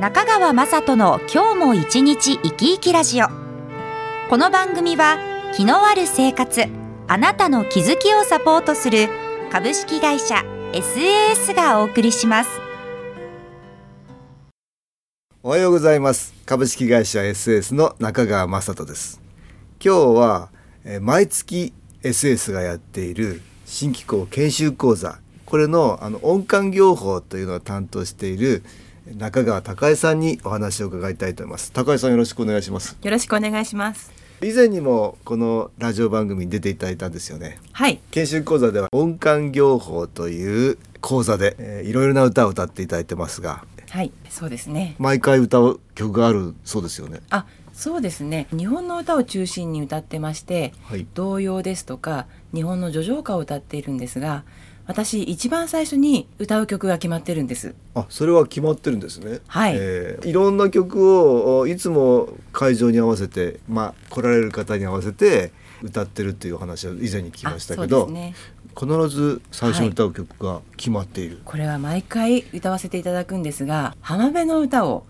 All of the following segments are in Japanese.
中川雅人の今日も一日生き生きラジオ。この番組は気のある生活、あなたの気づきをサポートする株式会社 SAS がお送りします。おはようございます。株式会社 SAS の中川雅人です。今日は毎月 SAS がやっている新機構研修講座、これの音感業法というのを担当している中川孝江さんにお話を伺いたいと思います。孝江さん、よろしくお願いします。よろしくお願いします。以前にもこのラジオ番組に出ていただいたんですよね。はい。研修講座では音感業法という講座で、いろいろな歌を歌っていただいてますが、はい、そうですね。毎回歌う曲があるそうですよね。あ、そうですね。日本の歌を中心に歌ってまして、はい、童謡ですとか日本の叙情歌を歌っているんですが、私一番最初に歌う曲が決まってるんです。あ、それは決まってるんですね。はい、いろんな曲をいつも会場に合わせて、来られる方に合わせて歌ってるっていう話を以前に聞きましたけど、ね、必ず最初に歌う曲が決まっている。はい、これは毎回歌わせていただくんですが、浜辺の歌を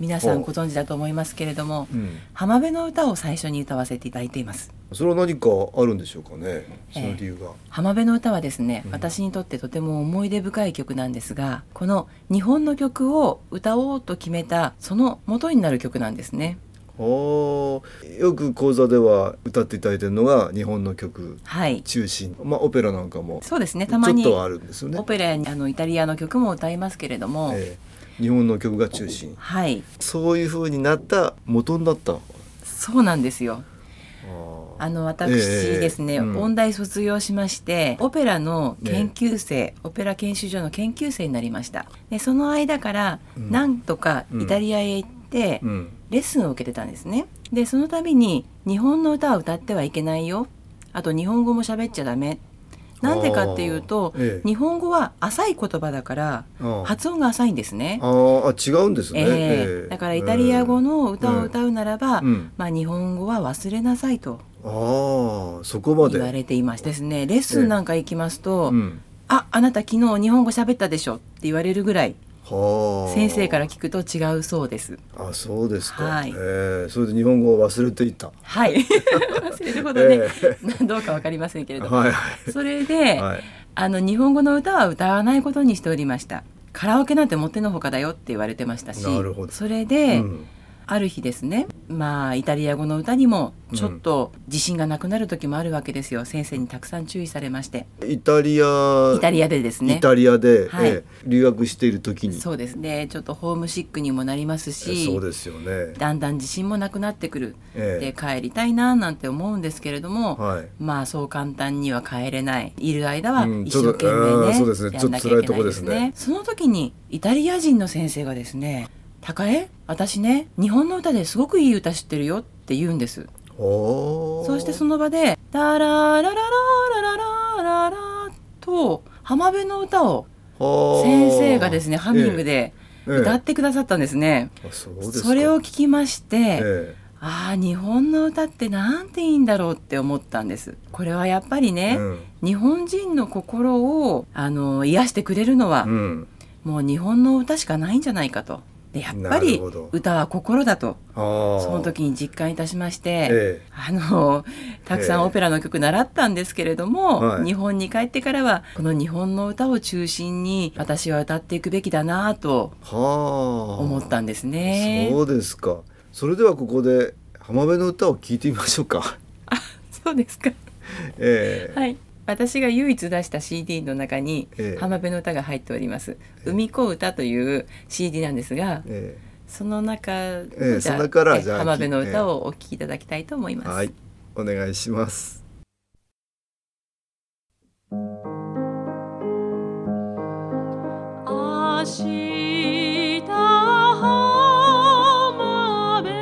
皆さんご存知だと思いますけれども、浜辺の歌を最初に歌わせていただいています。それは何かあるんでしょうかね、その理由が。浜辺の歌はですね、私にとってとても思い出深い曲なんですが、この日本の曲を歌おうと決めたその元になる曲なんですね。よく講座では歌っていただいているのが日本の曲中心、はい、オペラなんかもそうですね、たまにちょっとあるんですよね。オペラやイタリアの曲も歌いますけれども、日本の曲が中心。はい、そういう風になった元になった。そうなんですよ。私ですね、音大卒業しましてオペラの研究生、オペラ研修所の研究生になりました。でその間から、なんとかイタリアへ行って、レッスンを受けてたんですね。でその度に日本の歌は歌ってはいけないよ、あと日本語も喋っちゃダメ。なんでかっていうと、日本語は浅い言葉だから発音が浅いんですね。違うんですね。だからイタリア語の歌を歌うならば、日本語は忘れなさいとそこまで言われていましたですね。レッスンなんか行きますと、あなた昨日日本語喋ったでしょって言われるぐらい、先生から聞くと違うそうです。あ、そうですか。はい、それで日本語を忘れていた。はい、忘れるほどね、どうか分かりませんけれども、それで、日本語の歌は歌わないことにしておりました。カラオケなんてもってのほかだよって言われてましたし、それで、ある日ですね、イタリア語の歌にもちょっと自信がなくなる時もあるわけですよ。先生にたくさん注意されまして。イタリアでですね、イタリアで、留学している時に。そうですね、ちょっとホームシックにもなりますし、そうですよね、だんだん自信もなくなってくる、で帰りたいななんて思うんですけれども、そう簡単には帰れない。いる間は一生懸命ね、そうですね、やんなきゃいけないですね。ちょっと辛いとこですね。その時にイタリア人の先生がですね、孝江、私ね、日本の歌ですごくいい歌知ってるよって言うんです。そしてその場でタララララララララと浜辺の歌を先生がですね、ハミングで歌ってくださったんですね。それを聞きまして、日本の歌ってなんていいんだろうって思ったんです。これはやっぱりね、日本人の心を癒してくれるのは、もう日本の歌しかないんじゃないかと。やっぱり歌は心だとその時に実感いたしまして、たくさんオペラの曲習ったんですけれども、日本に帰ってからはこの日本の歌を中心に私は歌っていくべきだなと思ったんですね。そうですか。それではここで浜辺の歌を聴いてみましょうか。あ、そうですか。はい。私が唯一出した CD の中に浜辺の歌が入っております。海子歌という CD なんですが、その中、からじゃあ浜辺の歌をお聴きいただきたいと思います。はい、お願いします。明日浜辺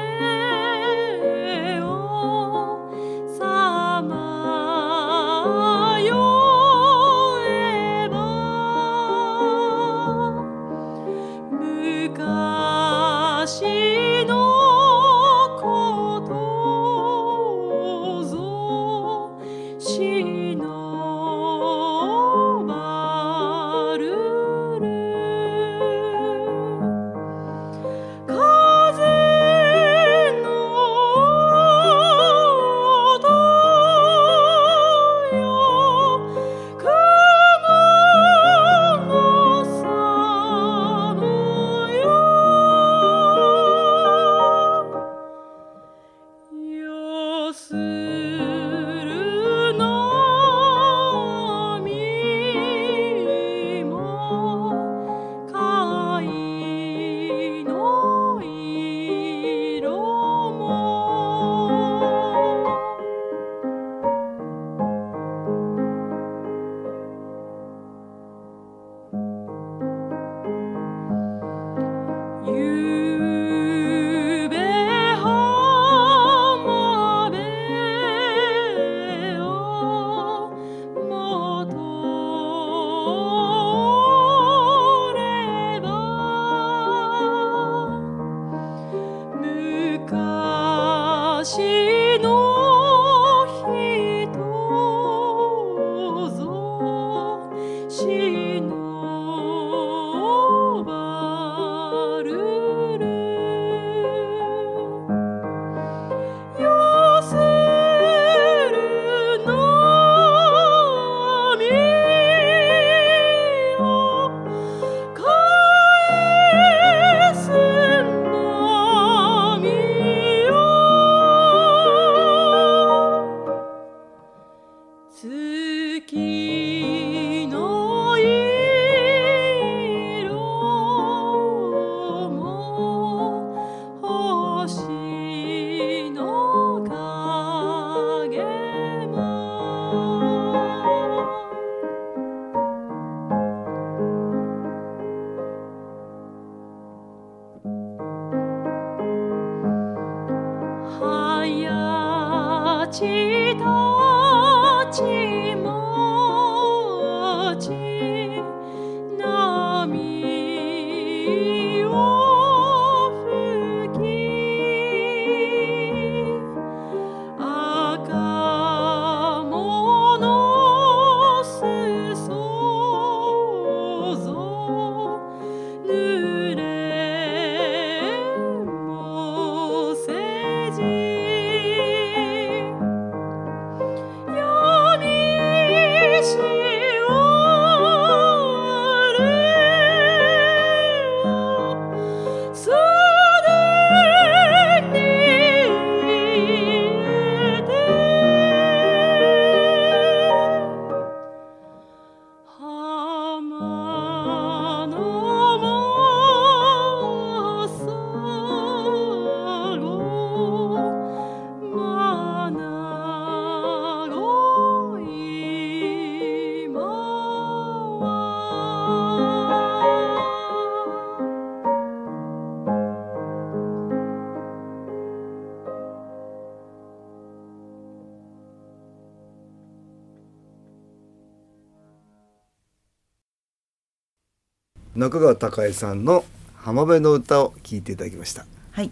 中川孝恵さんの浜辺の歌を聴いていただきました。はい。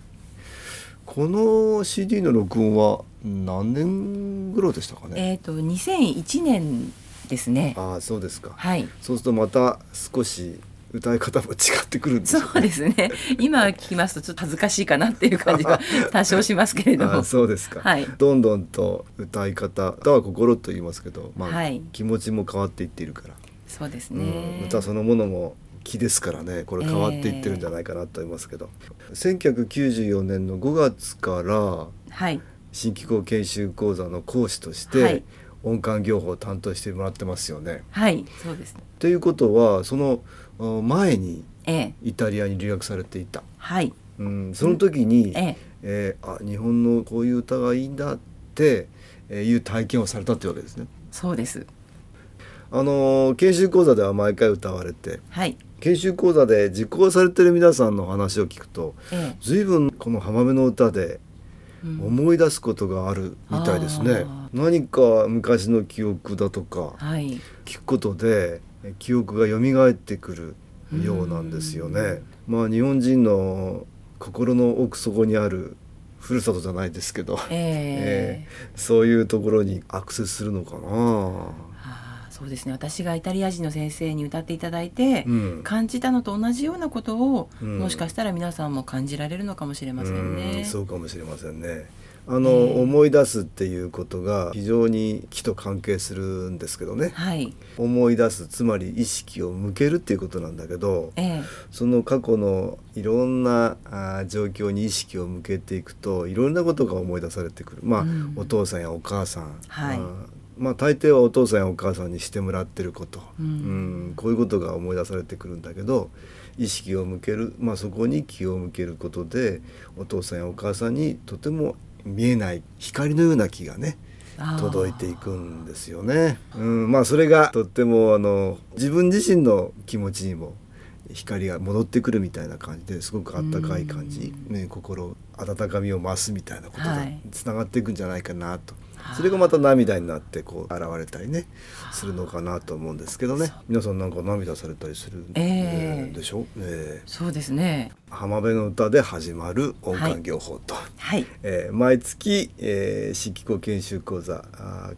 この CD の録音は何年ぐらいでしたかね。2001年ですね。ああ、そうですか。はい。そうするとまた少し歌い方も違ってくるんですね。そうですね。今聞きますとちょっと恥ずかしいかなっていう感じが多少しますけれども。あ、そうですか、はい。どんどんと歌い方、歌は心と言いますけど、まあ、はい、気持ちも変わっていっているから。そうですね。うん、歌そのものも気ですからね、これ変わっていってるんじゃないかなと思いますけど、1994年の5月から、はい、新機構研修講座の講師として、はい、音感業法を担当してもらってますよね。はい、そうですね。ということはその前にイタリアに留学されていた、はい、うん、その時に、あ、日本のこういう歌がいいんだっていう体験をされたというわけですね。そうです。研修講座では毎回歌われて、はい、研修講座で受講されている皆さんの話を聞くと、随分この浜辺の歌で思い出すことがあるみたいですね。何か昔の記憶だとか、はい、聞くことで記憶が蘇ってくるようなんですよね。まあ、日本人の心の奥底にあるふるさとじゃないですけど、そういうところにアクセスするのかな。そうですね。私がイタリア人の先生に歌っていただいて、うん、感じたのと同じようなことを、うん、もしかしたら皆さんも感じられるのかもしれませんね。うん、そうかもしれませんね。思い出すっていうことが非常に気と関係するんですけどね、はい、思い出す、つまり意識を向けるっていうことなんだけど、その過去のいろんな状況に意識を向けていくといろんなことが思い出されてくる。まあ、うん、お父さんやお母さん、はい、まあ、大抵はお父さんやお母さんにしてもらってること、うんうん、こういうことが思い出されてくるんだけど、意識を向ける、まあ、そこに気を向けることでお父さんやお母さんにとても見えない光のような気がね届いていくんですよね。うん、まあ、それがとっても自分自身の気持ちにも光が戻ってくるみたいな感じですごく温かい感じ、ね、心温かみを増すみたいなことでつながっていくんじゃないかなと、はい、それがまた涙になってこう現れたりねするのかなと思うんですけどね。皆さんなんか涙されたりするんでしょ、そうですね。浜辺の歌で始まる音感業法と、はいはい、毎月、新機構研修講座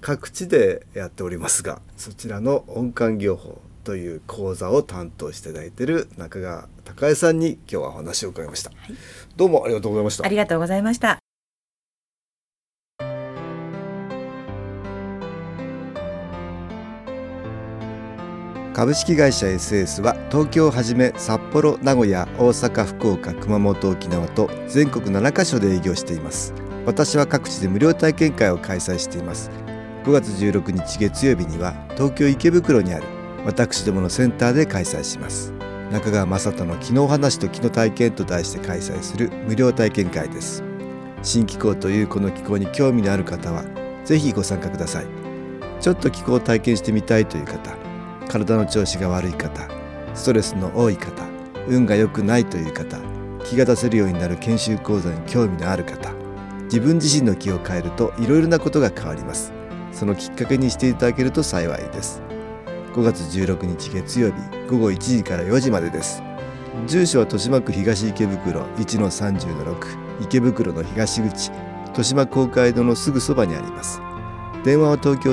各地でやっておりますが、そちらの音感業法という講座を担当していただいている中川孝恵さんに今日はお話を伺いました。はい、どうもありがとうございました。ありがとうございました。株式会社 SS は東京をはじめ札幌、名古屋、大阪、福岡、熊本、沖縄と全国7カ所で営業しています。私は各地で無料体験会を開催しています。5月16日月曜日には東京池袋にある私どものセンターで開催します。中川雅人の気の話と気の体験と題して開催する無料体験会です。新気候というこの気候に興味のある方はぜひご参加ください。ちょっと気候を体験してみたいという方、体の調子が悪い方、ストレスの多い方、運が良くないという方、気が出せるようになる研修講座に興味のある方、自分自身の気を変えるといろいろなことが変わります。そのきっかけにしていただけると幸いです。5月16日月曜日午後1時から4時までです。住所は豊島区東池袋 1-30-6 池袋の東口、豊島公会堂のすぐそばにあります。電話は東京